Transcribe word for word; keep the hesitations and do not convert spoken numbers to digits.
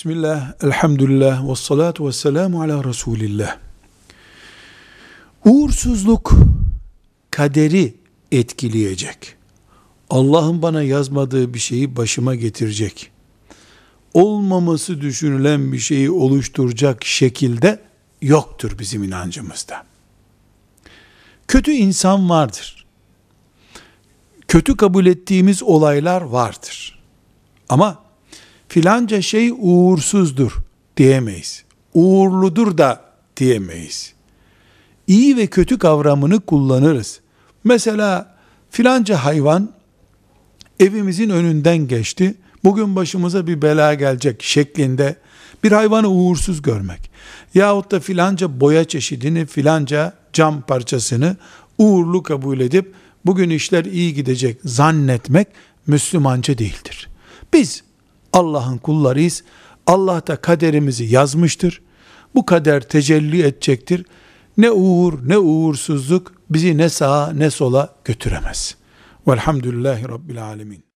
Bismillah, elhamdülillah, ve salatu ve selamu ala Resulillah. Uğursuzluk kaderi etkileyecek. Allah'ın bana yazmadığı bir şeyi başıma getirecek. Olmaması düşünülen bir şeyi oluşturacak şekilde yoktur bizim inancımızda. Kötü insan vardır. Kötü kabul ettiğimiz olaylar vardır. Ama filanca şey uğursuzdur diyemeyiz. Uğurludur da diyemeyiz. İyi ve kötü kavramını kullanırız. Mesela filanca hayvan evimizin önünden geçti. Bugün başımıza bir bela gelecek şeklinde bir hayvanı uğursuz görmek. Yahut da filanca boya çeşidini, filanca cam parçasını uğurlu kabul edip bugün işler iyi gidecek zannetmek Müslümanca değildir. Biz Allah'ın kullarıyız. Allah da kaderimizi yazmıştır. Bu kader tecelli edecektir. Ne uğur ne uğursuzluk bizi ne sağa ne sola götüremez. Velhamdülillahi Rabbil Alemin.